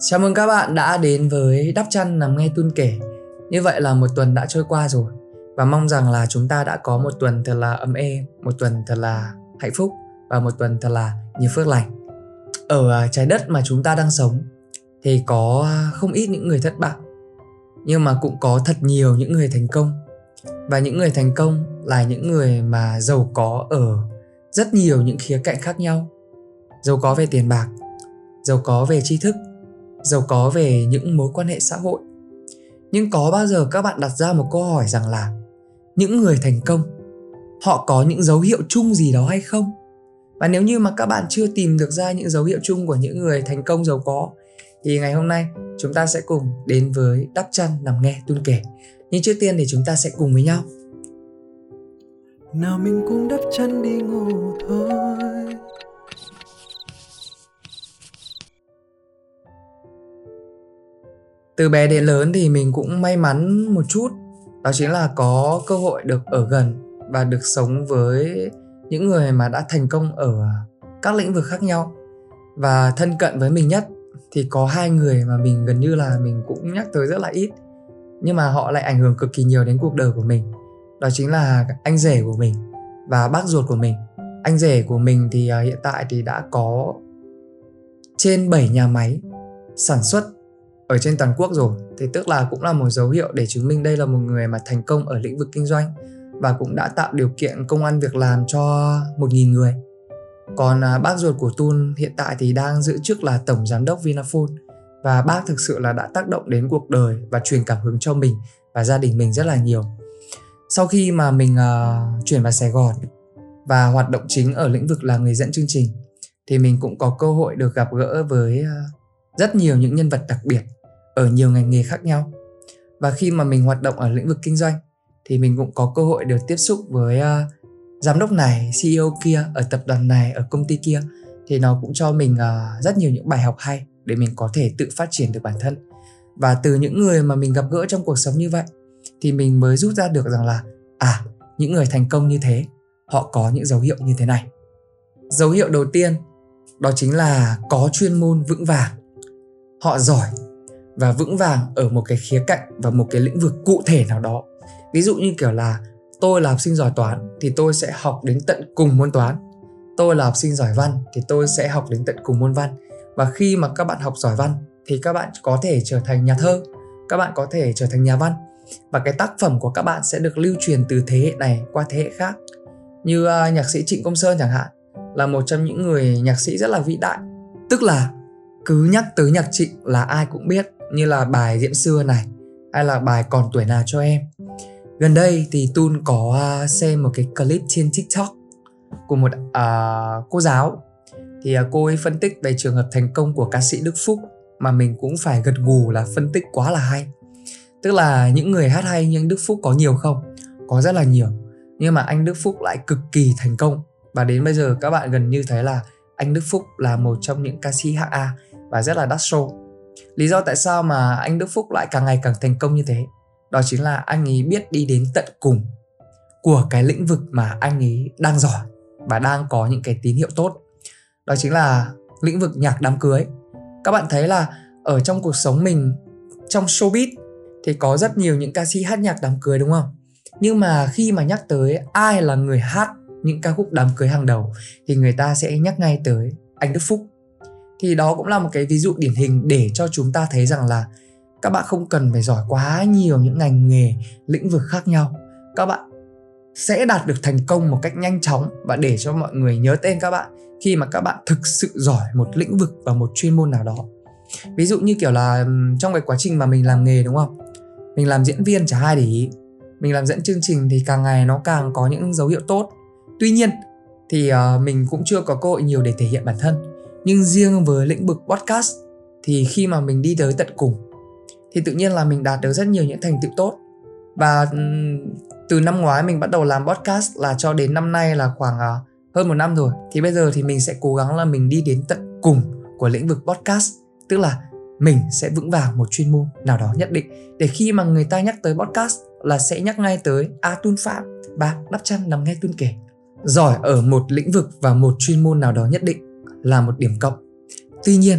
Chào mừng các bạn đã đến với Đắp chăn nằm nghe tuôn kể. Như vậy là một tuần đã trôi qua rồi. Và mong rằng là chúng ta đã có một tuần thật là ấm êm, một tuần thật là hạnh phúc và một tuần thật là nhiều phước lành. Ở trái đất mà chúng ta đang sống thì có không ít những người thất bại, nhưng mà cũng có thật nhiều những người thành công. Và những người thành công là những người mà giàu có ở rất nhiều những khía cạnh khác nhau. Giàu có về tiền bạc, giàu có về tri thức, giàu có về những mối quan hệ xã hội. Nhưng có bao giờ các bạn đặt ra một câu hỏi rằng là những người thành công, họ có những dấu hiệu chung gì đó hay không? Và nếu như mà các bạn chưa tìm được ra những dấu hiệu chung của những người thành công giàu có thì ngày hôm nay chúng ta sẽ cùng đến với Đắp chăn nằm nghe tuôn kể. Nhưng trước tiên thì chúng ta sẽ cùng với nhau. Nào mình cũng đắp chăn đi ngủ thôi. Từ bé đến lớn thì mình cũng may mắn một chút, đó chính là có cơ hội được ở gần và được sống với những người mà đã thành công ở các lĩnh vực khác nhau. Và thân cận với mình nhất thì có hai người mà mình gần như là mình cũng nhắc tới rất là ít, nhưng mà họ lại ảnh hưởng cực kỳ nhiều đến cuộc đời của mình. Đó chính là anh rể của mình và bác ruột của mình. Anh rể của mình thì hiện tại thì đã có trên 7 nhà máy sản xuất ở trên toàn quốc rồi. Thì tức là cũng là một dấu hiệu để chứng minh đây là một người mà thành công ở lĩnh vực kinh doanh, và cũng đã tạo điều kiện công ăn việc làm cho 1.000 người. Còn bác ruột của Tun hiện tại thì đang giữ chức là tổng giám đốc Vinaphone. Và bác thực sự là đã tác động đến cuộc đời và truyền cảm hứng cho mình và gia đình mình rất là nhiều. Sau khi mà mình chuyển vào Sài Gòn và hoạt động chính ở lĩnh vực là người dẫn chương trình, thì mình cũng có cơ hội được gặp gỡ với rất nhiều những nhân vật đặc biệt ở nhiều ngành nghề khác nhau. Và khi mà mình hoạt động ở lĩnh vực kinh doanh thì mình cũng có cơ hội được tiếp xúc với giám đốc này, CEO kia, ở tập đoàn này, ở công ty kia. Thì nó cũng cho mình rất nhiều những bài học hay để mình có thể tự phát triển được bản thân. Và từ những người mà mình gặp gỡ trong cuộc sống như vậy thì mình mới rút ra được rằng là những người thành công như thế, họ có những dấu hiệu như thế này. Dấu hiệu đầu tiên đó chính là có chuyên môn vững vàng. Họ giỏi và vững vàng ở một cái khía cạnh và một cái lĩnh vực cụ thể nào đó. Ví dụ như kiểu là tôi là học sinh giỏi toán thì tôi sẽ học đến tận cùng môn toán. Tôi là học sinh giỏi văn thì tôi sẽ học đến tận cùng môn văn. Và khi mà các bạn học giỏi văn thì các bạn có thể trở thành nhà thơ, các bạn có thể trở thành nhà văn. Và cái tác phẩm của các bạn sẽ được lưu truyền từ thế hệ này qua thế hệ khác. Như nhạc sĩ Trịnh Công Sơn chẳng hạn, là một trong những người nhạc sĩ rất là vĩ đại. Tức là cứ nhắc tới nhạc Trịnh là ai cũng biết, như là bài Diễm Xưa này, hay là bài Còn Tuổi Nào Cho Em. Gần đây thì Tun có xem một cái clip trên TikTok của một cô giáo. Thì cô ấy phân tích về trường hợp thành công của ca sĩ Đức Phúc, mà mình cũng phải gật gù là phân tích quá là hay. Tức là những người hát hay nhưng Đức Phúc có nhiều không? Có rất là nhiều. Nhưng mà anh Đức Phúc lại cực kỳ thành công. Và đến bây giờ các bạn gần như thấy là anh Đức Phúc là một trong những ca sĩ hạng A và rất là đắt show. Lý do tại sao mà anh Đức Phúc lại càng ngày càng thành công như thế, đó chính là anh ấy biết đi đến tận cùng của cái lĩnh vực mà anh ấy đang giỏi và đang có những cái tín hiệu tốt. Đó chính là lĩnh vực nhạc đám cưới. Các bạn thấy là ở trong cuộc sống mình, trong showbiz thì có rất nhiều những ca sĩ hát nhạc đám cưới đúng không? Nhưng mà khi mà nhắc tới ai là người hát những ca khúc đám cưới hàng đầu thì người ta sẽ nhắc ngay tới anh Đức Phúc. Thì đó cũng là một cái ví dụ điển hình để cho chúng ta thấy rằng là các bạn không cần phải giỏi quá nhiều những ngành nghề, lĩnh vực khác nhau. Các bạn sẽ đạt được thành công một cách nhanh chóng và để cho mọi người nhớ tên các bạn khi mà các bạn thực sự giỏi một lĩnh vực và một chuyên môn nào đó. Ví dụ như kiểu là trong cái quá trình mà mình làm nghề đúng không? Mình làm diễn viên chả ai để ý. Mình làm dẫn chương trình thì càng ngày nó càng có những dấu hiệu tốt. Tuy nhiên thì mình cũng chưa có cơ hội nhiều để thể hiện bản thân. Nhưng riêng với lĩnh vực podcast thì khi mà mình đi tới tận cùng thì tự nhiên là mình đạt được rất nhiều những thành tựu tốt. Và từ năm ngoái mình bắt đầu làm podcast là cho đến năm nay là khoảng hơn một năm rồi. Thì bây giờ thì mình sẽ cố gắng là mình đi đến tận cùng của lĩnh vực podcast. Tức là mình sẽ vững vàng một chuyên môn nào đó nhất định, để khi mà người ta nhắc tới podcast là sẽ nhắc ngay tới A-Tun Phạm và Đắp chăn nằm nghe tuôn kể. Giỏi ở một lĩnh vực và một chuyên môn nào đó nhất định là một điểm cộng. Tuy nhiên,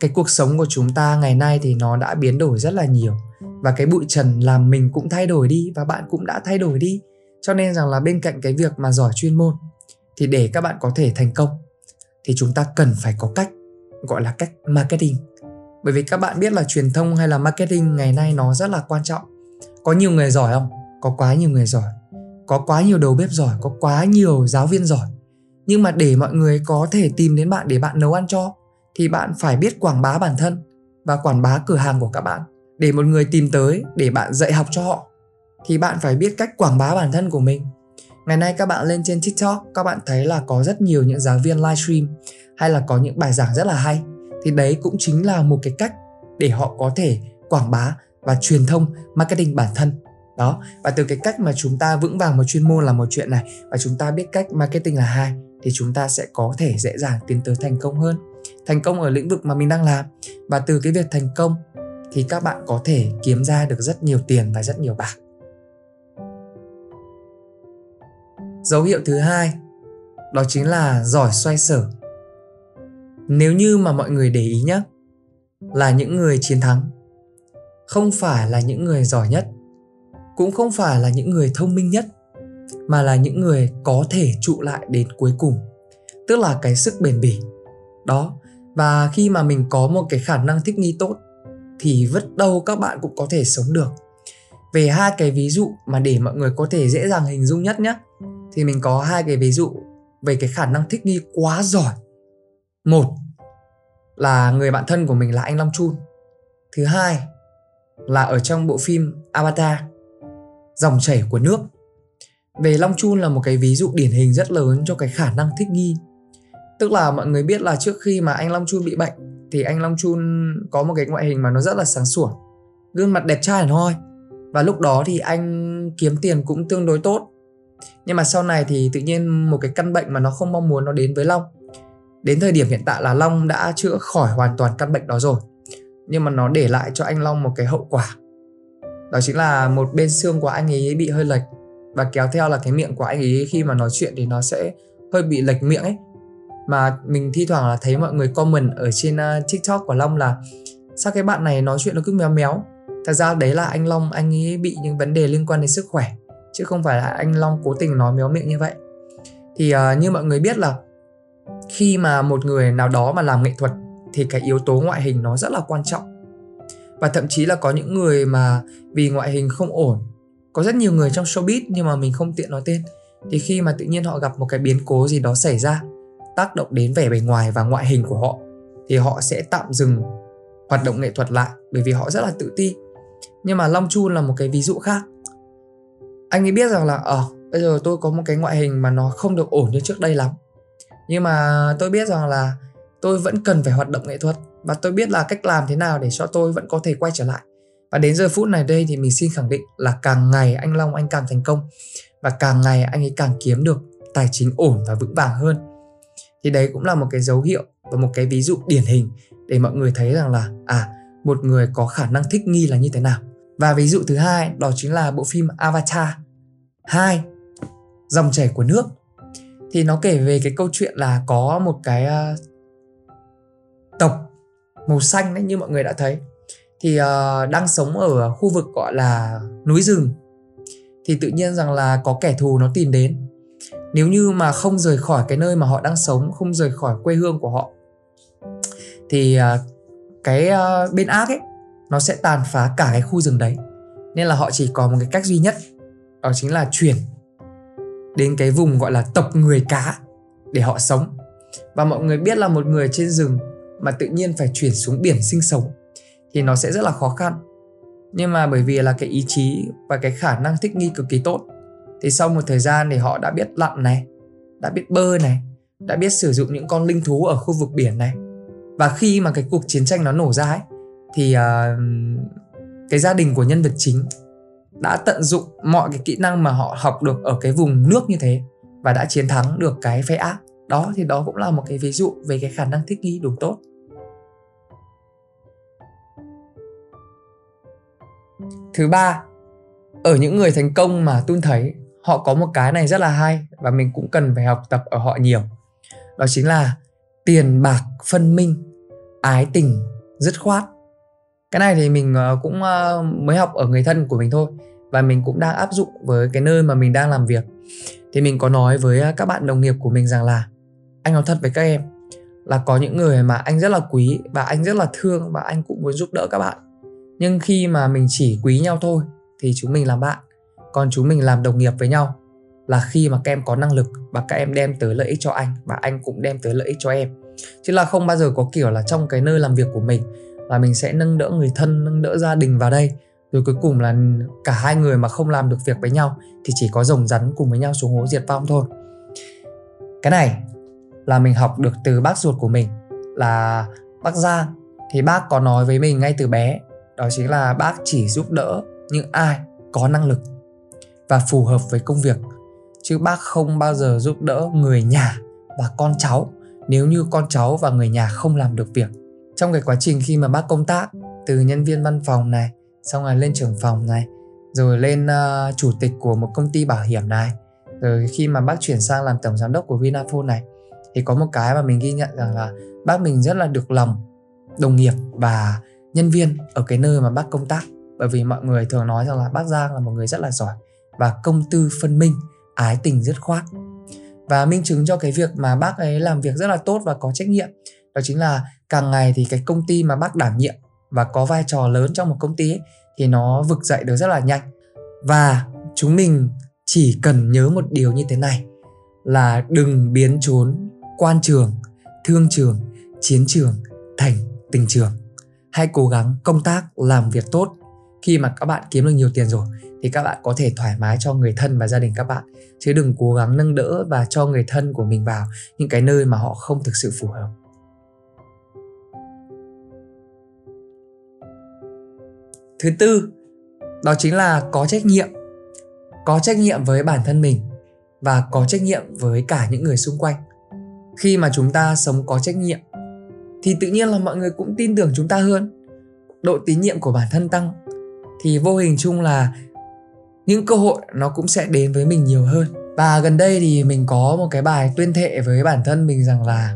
cái cuộc sống của chúng ta ngày nay thì nó đã biến đổi rất là nhiều, và cái bụi trần làm mình cũng thay đổi đi, và bạn cũng đã thay đổi đi. Cho nên rằng là bên cạnh cái việc mà giỏi chuyên môn thì để các bạn có thể thành công thì chúng ta cần phải có cách gọi là cách marketing. Bởi vì các bạn biết là truyền thông hay là marketing ngày nay nó rất là quan trọng. Có nhiều người giỏi không? Có quá nhiều người giỏi, có quá nhiều đầu bếp giỏi, có quá nhiều giáo viên giỏi. Nhưng mà để mọi người có thể tìm đến bạn để bạn nấu ăn cho thì bạn phải biết quảng bá bản thân và quảng bá cửa hàng của các bạn. Để một người tìm tới để bạn dạy học cho họ thì bạn phải biết cách quảng bá bản thân của mình. Ngày nay các bạn lên trên TikTok, các bạn thấy là có rất nhiều những giáo viên livestream hay là có những bài giảng rất là hay. Thì đấy cũng chính là một cái cách để họ có thể quảng bá và truyền thông marketing bản thân. Đó, và từ cái cách mà chúng ta vững vàng một chuyên môn là một chuyện này, và chúng ta biết cách marketing là hai, thì chúng ta sẽ có thể dễ dàng tiến tới thành công hơn. Thành công ở lĩnh vực mà mình đang làm. Và từ cái việc thành công thì các bạn có thể kiếm ra được rất nhiều tiền và rất nhiều bạc. Dấu hiệu thứ hai, đó chính là giỏi xoay sở. Nếu như mà mọi người để ý nhé, là những người chiến thắng không phải là những người giỏi nhất, cũng không phải là những người thông minh nhất, mà là những người có thể trụ lại đến cuối cùng. Tức là cái sức bền bỉ. Đó, và khi mà mình có một cái khả năng thích nghi tốt thì vứt đâu các bạn cũng có thể sống được. Về hai cái ví dụ mà để mọi người có thể dễ dàng hình dung nhất nhé, thì mình có hai cái ví dụ về cái khả năng thích nghi quá giỏi. Một là người bạn thân của mình là anh Long Chun. Thứ hai là ở trong bộ phim Avatar, Dòng chảy của nước. Về Long Chun là một cái ví dụ điển hình rất lớn cho cái khả năng thích nghi. Tức là mọi người biết là trước khi mà anh Long Chun bị bệnh thì anh Long Chun có một cái ngoại hình mà nó rất là sáng sủa, gương mặt đẹp trai hẳn hoi. Và lúc đó thì anh kiếm tiền cũng tương đối tốt. Nhưng mà sau này thì tự nhiên một cái căn bệnh mà nó không mong muốn nó đến với Long. Đến thời điểm hiện tại là Long đã chữa khỏi hoàn toàn căn bệnh đó rồi, nhưng mà nó để lại cho anh Long một cái hậu quả. Đó chính là một bên xương của anh ấy bị hơi lệch, và kéo theo là cái miệng của anh ấy khi mà nói chuyện thì nó sẽ hơi bị lệch miệng ấy. Mà mình thi thoảng là thấy mọi người comment ở trên TikTok của Long là sao cái bạn này nói chuyện nó cứ méo méo. Thật ra đấy là anh Long, anh ấy bị những vấn đề liên quan đến sức khỏe, chứ không phải là anh Long cố tình nói méo miệng như vậy. Thì như mọi người biết là khi mà một người nào đó mà làm nghệ thuật thì cái yếu tố ngoại hình nó rất là quan trọng. Và thậm chí là có những người mà vì ngoại hình không ổn, có rất nhiều người trong showbiz nhưng mà mình không tiện nói tên, thì khi mà tự nhiên họ gặp một cái biến cố gì đó xảy ra tác động đến vẻ bề ngoài và ngoại hình của họ thì họ sẽ tạm dừng hoạt động nghệ thuật lại, bởi vì họ rất là tự ti. Nhưng mà Long Chun là một cái ví dụ khác. Anh ấy biết rằng là bây giờ tôi có một cái ngoại hình mà nó không được ổn như trước đây lắm, nhưng mà tôi biết rằng là tôi vẫn cần phải hoạt động nghệ thuật, và tôi biết là cách làm thế nào để cho tôi vẫn có thể quay trở lại. Và đến giờ phút này đây thì mình xin khẳng định là càng ngày anh Long anh càng thành công, và càng ngày anh ấy càng kiếm được tài chính ổn và vững vàng hơn. Thì đấy cũng là một cái dấu hiệu và một cái ví dụ điển hình để mọi người thấy rằng là một người có khả năng thích nghi là như thế nào. Và ví dụ thứ hai đó chính là bộ phim Avatar 2 Dòng chảy của nước. Thì nó kể về cái câu chuyện là có một cái tộc màu xanh đấy, như mọi người đã thấy, thì đang sống ở khu vực gọi là núi rừng. Thì tự nhiên rằng là có kẻ thù nó tìm đến. Nếu như mà không rời khỏi cái nơi mà họ đang sống, không rời khỏi quê hương của họ, thì cái bên ác ấy nó sẽ tàn phá cả cái khu rừng đấy. Nên là họ chỉ có một cái cách duy nhất, đó chính là chuyển đến cái vùng gọi là tộc người cá để họ sống. Và mọi người biết là một người trên rừng mà tự nhiên phải chuyển xuống biển sinh sống thì nó sẽ rất là khó khăn. Nhưng mà bởi vì là cái ý chí và cái khả năng thích nghi cực kỳ tốt, thì sau một thời gian thì họ đã biết lặn này, đã biết bơi này, đã biết sử dụng những con linh thú ở khu vực biển này. Và khi mà cái cuộc chiến tranh nó nổ ra ấy, thì cái gia đình của nhân vật chính đã tận dụng mọi cái kỹ năng mà họ học được ở cái vùng nước như thế, và đã chiến thắng được cái phe ác. Đó, thì đó cũng là một cái ví dụ về cái khả năng thích nghi đủ tốt. Thứ ba, ở những người thành công mà Tun thấy họ có một cái này rất là hay, và mình cũng cần phải học tập ở họ nhiều. Đó chính là tiền bạc phân minh ái tình, dứt khoát. Cái này thì mình cũng mới học ở người thân của mình thôi, và mình cũng đang áp dụng với cái nơi mà mình đang làm việc. Thì mình có nói với các bạn đồng nghiệp của mình rằng là anh nói thật với các em là có những người mà anh rất là quý và anh rất là thương và anh cũng muốn giúp đỡ các bạn. Nhưng khi mà mình chỉ quý nhau thôi thì chúng mình làm bạn, còn chúng mình làm đồng nghiệp với nhau là khi mà các em có năng lực và các em đem tới lợi ích cho anh và anh cũng đem tới lợi ích cho em. Chứ là không bao giờ có kiểu là trong cái nơi làm việc của mình là mình sẽ nâng đỡ người thân, nâng đỡ gia đình vào đây, rồi cuối cùng là cả hai người mà không làm được việc với nhau thì chỉ có rồng rắn cùng với nhau xuống hố diệt vong thôi. Cái này là mình học được từ bác ruột của mình là bác Giang. Thì bác có nói với mình ngay từ bé, đó chính là bác chỉ giúp đỡ những ai có năng lực và phù hợp với công việc, chứ bác không bao giờ giúp đỡ người nhà và con cháu nếu như con cháu và người nhà không làm được việc. Trong cái quá trình khi mà bác công tác, từ nhân viên văn phòng này, xong rồi lên trưởng phòng này, rồi lên chủ tịch của một công ty bảo hiểm này, rồi khi mà bác chuyển sang làm tổng giám đốc của Vinaphone này, thì có một cái mà mình ghi nhận rằng là bác mình rất là được lòng đồng nghiệp và nhân viên ở cái nơi mà bác công tác. Bởi vì mọi người thường nói rằng là bác Giang là một người rất là giỏi và công tư phân minh, ái tình dứt khoát. Và minh chứng cho cái việc mà bác ấy làm việc rất là tốt và có trách nhiệm, đó chính là càng ngày thì cái công ty mà bác đảm nhiệm và có vai trò lớn trong một công ty ấy, thì nó vực dậy được rất là nhanh. Và chúng mình chỉ cần nhớ một điều như thế này là đừng biến trốn quan trường, thương trường, chiến trường thành tình trường. Hãy cố gắng công tác, làm việc tốt. Khi mà các bạn kiếm được nhiều tiền rồi thì các bạn có thể thoải mái cho người thân và gia đình các bạn, chứ đừng cố gắng nâng đỡ và cho người thân của mình vào những cái nơi mà họ không thực sự phù hợp. Thứ tư, đó chính là có trách nhiệm. Có trách nhiệm với bản thân mình và có trách nhiệm với cả những người xung quanh. Khi mà chúng ta sống có trách nhiệm thì tự nhiên là mọi người cũng tin tưởng chúng ta hơn, độ tín nhiệm của bản thân tăng, thì vô hình chung là những cơ hội nó cũng sẽ đến với mình nhiều hơn. Và gần đây thì mình có một cái bài tuyên thệ với bản thân mình rằng là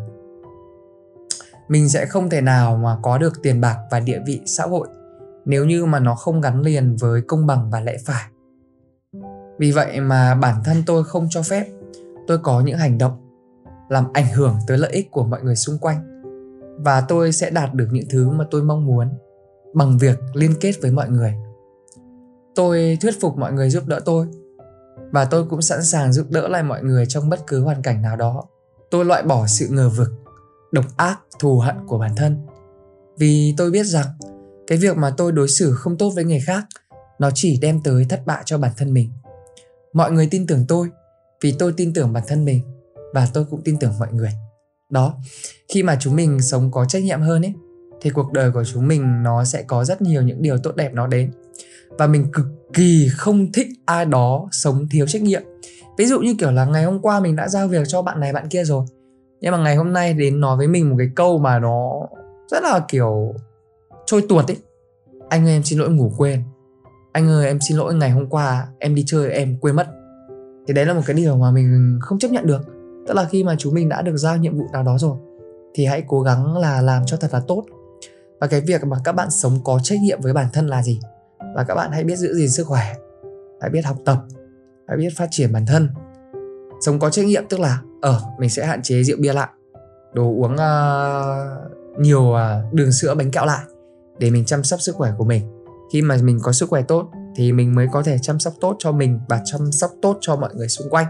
mình sẽ không thể nào mà có được tiền bạc và địa vị xã hội nếu như mà nó không gắn liền với công bằng và lẽ phải. Vì vậy mà bản thân tôi không cho phép tôi có những hành động làm ảnh hưởng tới lợi ích của mọi người xung quanh, và tôi sẽ đạt được những thứ mà tôi mong muốn bằng việc liên kết với mọi người. Tôi thuyết phục mọi người giúp đỡ tôi, và tôi cũng sẵn sàng giúp đỡ lại mọi người trong bất cứ hoàn cảnh nào đó. Tôi loại bỏ sự ngờ vực, độc ác, thù hận của bản thân, vì tôi biết rằng cái việc mà tôi đối xử không tốt với người khác nó chỉ đem tới thất bại cho bản thân mình. Mọi người tin tưởng tôi vì tôi tin tưởng bản thân mình, và tôi cũng tin tưởng mọi người. Đó, khi mà chúng mình sống có trách nhiệm hơn ấy, thì cuộc đời của chúng mình nó sẽ có rất nhiều những điều tốt đẹp nó đến. Và mình cực kỳ không thích ai đó sống thiếu trách nhiệm. Ví dụ như kiểu là ngày hôm qua mình đã giao việc cho bạn này bạn kia rồi, nhưng mà ngày hôm nay đến nói với mình một cái câu mà nó rất là kiểu trôi tuột ấy. Anh ơi em xin lỗi ngủ quên. Anh ơi em xin lỗi ngày hôm qua em đi chơi em quên mất. Thì đấy là một cái điều mà mình không chấp nhận được. Tức là khi mà chúng mình đã được giao nhiệm vụ nào đó rồi thì hãy cố gắng là làm cho thật là tốt. Và cái việc mà các bạn sống có trách nhiệm với bản thân là gì? Là các bạn hãy biết giữ gìn sức khỏe, hãy biết học tập, hãy biết phát triển bản thân. Sống có trách nhiệm tức là mình sẽ hạn chế rượu bia lại, đồ uống nhiều đường sữa bánh kẹo lại, để mình chăm sóc sức khỏe của mình. Khi mà mình có sức khỏe tốt thì mình mới có thể chăm sóc tốt cho mình và chăm sóc tốt cho mọi người xung quanh.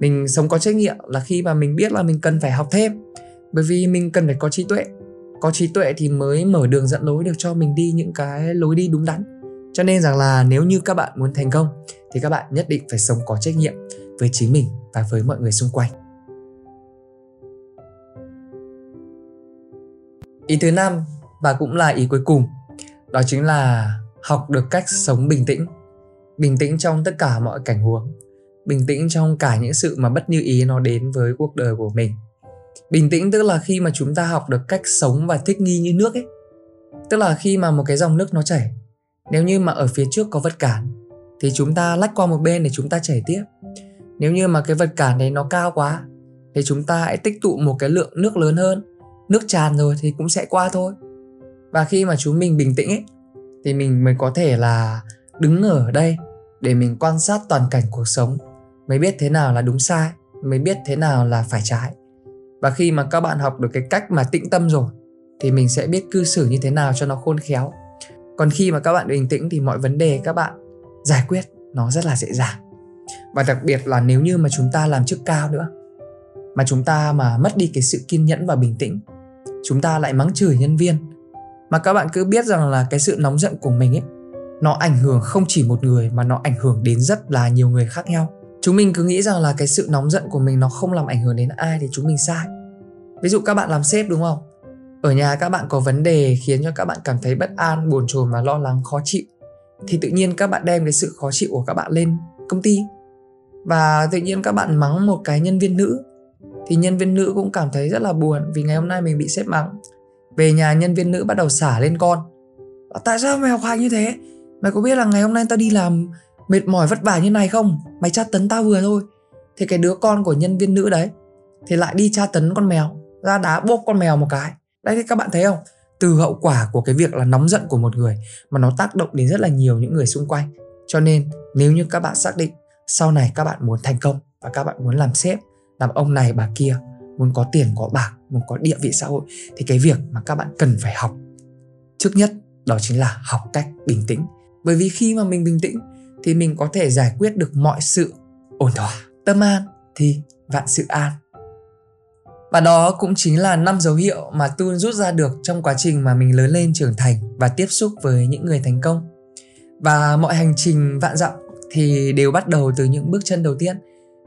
Mình sống có trách nhiệm là khi mà mình biết là mình cần phải học thêm, bởi vì mình cần phải có trí tuệ. Có trí tuệ thì mới mở đường dẫn lối được cho mình đi những cái lối đi đúng đắn. Cho nên rằng là nếu như các bạn muốn thành công thì các bạn nhất định phải sống có trách nhiệm với chính mình và với mọi người xung quanh. Ý thứ 5 và cũng là ý cuối cùng, đó chính là học được cách sống bình tĩnh. Bình tĩnh trong tất cả mọi cảnh huống, bình tĩnh trong cả những sự mà bất như ý nó đến với cuộc đời của mình. Bình tĩnh tức là khi mà chúng ta học được cách sống và thích nghi như nước ấy. Tức là khi mà một cái dòng nước nó chảy, nếu như mà ở phía trước có vật cản thì chúng ta lách qua một bên để chúng ta chảy tiếp. Nếu như mà cái vật cản đấy nó cao quá thì chúng ta hãy tích tụ một cái lượng nước lớn hơn nước tràn rồi thì cũng sẽ qua thôi. Và khi mà chúng mình bình tĩnh ấy, thì mình mới có thể là đứng ở đây để mình quan sát toàn cảnh cuộc sống, mới biết thế nào là đúng sai, mới biết thế nào là phải trái. Và khi mà các bạn học được cái cách mà tĩnh tâm rồi thì mình sẽ biết cư xử như thế nào cho nó khôn khéo. Còn khi mà các bạn bình tĩnh thì mọi vấn đề các bạn giải quyết nó rất là dễ dàng. Và đặc biệt là nếu như mà chúng ta làm chức cao nữa, mà chúng ta mà mất đi cái sự kiên nhẫn và bình tĩnh, chúng ta lại mắng chửi nhân viên. Mà các bạn cứ biết rằng là cái sự nóng giận của mình ấy, nó ảnh hưởng không chỉ một người mà nó ảnh hưởng đến rất là nhiều người khác nhau. Chúng mình cứ nghĩ rằng là cái sự nóng giận của mình nó không làm ảnh hưởng đến ai thì chúng mình sai. Ví dụ các bạn làm sếp đúng không? Ở nhà các bạn có vấn đề khiến cho các bạn cảm thấy bất an, bồn chồn và lo lắng, khó chịu. Thì tự nhiên các bạn đem cái sự khó chịu của các bạn lên công ty. Và tự nhiên các bạn mắng một cái nhân viên nữ, thì nhân viên nữ cũng cảm thấy rất là buồn vì ngày hôm nay mình bị sếp mắng. Về nhà nhân viên nữ bắt đầu xả lên con. Tại sao mày học hành như thế? Mày có biết là ngày hôm nay tao đi làm mệt mỏi vất vả như này không? Mày tra tấn tao vừa thôi. Thì cái đứa con của nhân viên nữ đấy thì lại đi tra tấn con mèo, ra đá bốp con mèo một cái. Đấy thì các bạn thấy không? Từ hậu quả của cái việc là nóng giận của một người mà nó tác động đến rất là nhiều những người xung quanh. Cho nên nếu như các bạn xác định sau này các bạn muốn thành công và các bạn muốn làm sếp, làm ông này bà kia, muốn có tiền có bạc, muốn có địa vị xã hội, thì cái việc mà các bạn cần phải học trước nhất đó chính là học cách bình tĩnh. Bởi vì khi mà mình bình tĩnh thì mình có thể giải quyết được mọi sự ổn thỏa. Tâm an thì vạn sự an. Và đó cũng chính là 5 dấu hiệu mà Tun rút ra được trong quá trình mà mình lớn lên, trưởng thành và tiếp xúc với những người thành công. Và mọi hành trình vạn dặm thì đều bắt đầu từ những bước chân đầu tiên.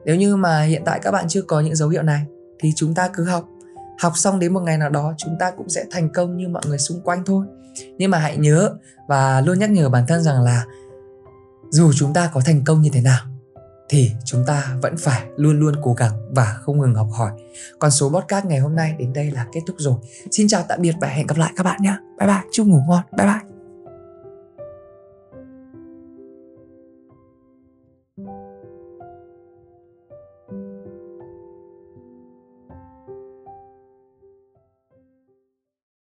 Nếu như mà hiện tại các bạn chưa có những dấu hiệu này thì chúng ta cứ học. Học xong đến một ngày nào đó chúng ta cũng sẽ thành công như mọi người xung quanh thôi. Nhưng mà hãy nhớ và luôn nhắc nhở bản thân rằng là dù chúng ta có thành công như thế nào thì chúng ta vẫn phải luôn luôn cố gắng và không ngừng học hỏi. Còn số podcast ngày hôm nay đến đây là kết thúc rồi. Xin chào tạm biệt và hẹn gặp lại các bạn nhé. Bye bye, chúc ngủ ngon. Bye bye.